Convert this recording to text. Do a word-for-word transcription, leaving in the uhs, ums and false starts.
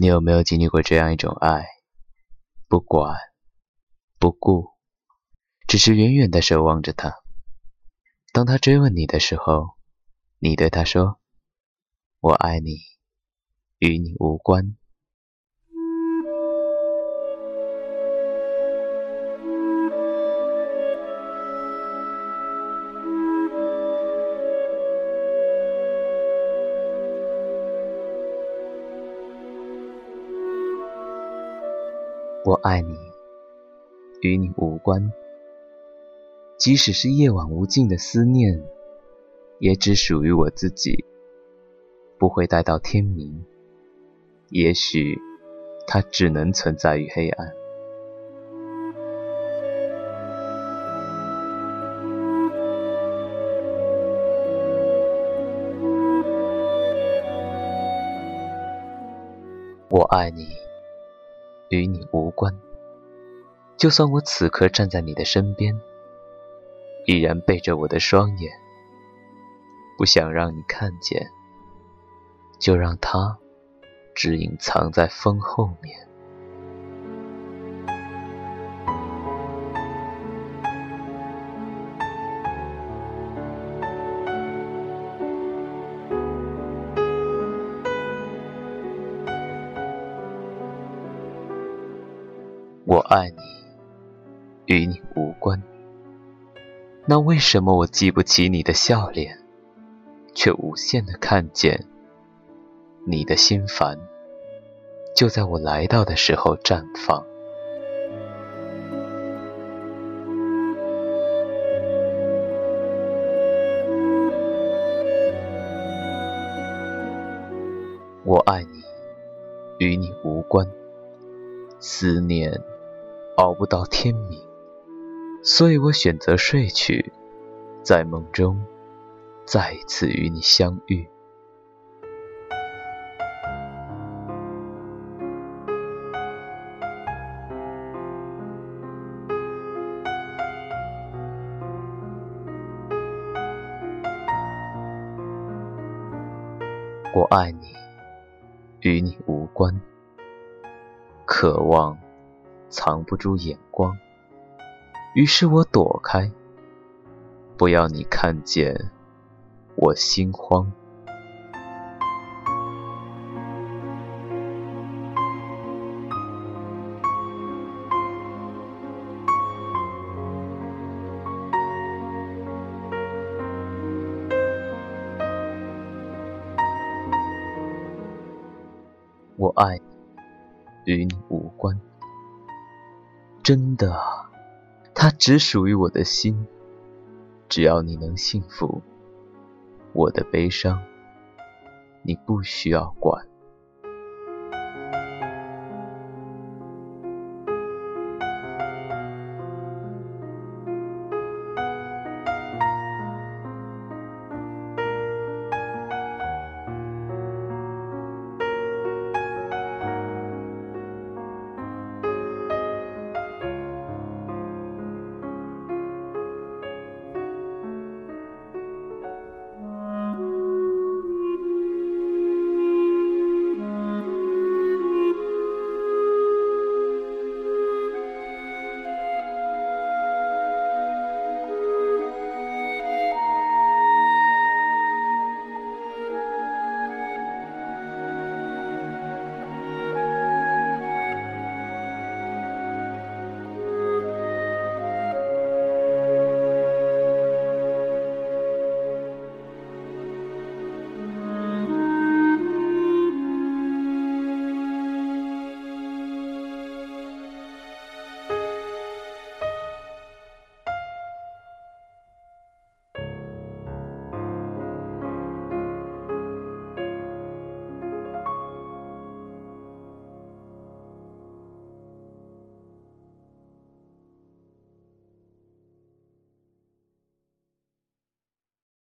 你有没有经历过这样一种爱？不管，不顾，只是远远地守望着他。当他追问你的时候，你对他说：“我爱你，与你无关。” “我爱你，与你无关。”即使是夜晚无尽的思念，也只属于我自己，不会待到天明。也许它只能存在于黑暗。我爱你，与你无关。就算我此刻站在你的身边，依然背着我的双眼，不想让你看见，就让它只隐藏在风后面。我爱你，与你无关。那为什么我记不起你的笑脸，却无限地看见你的心烦，就在我来到的时候绽放。我爱你，与你无关。思念熬不到天明，所以我选择睡去，在梦中再一次与你相遇。我爱你，与你无关。渴望藏不住眼光，于是我躲开，不要你看见我心慌。我爱你，与你无关。真的，它只属于我的心。只要你能幸福，我的悲伤你不需要管。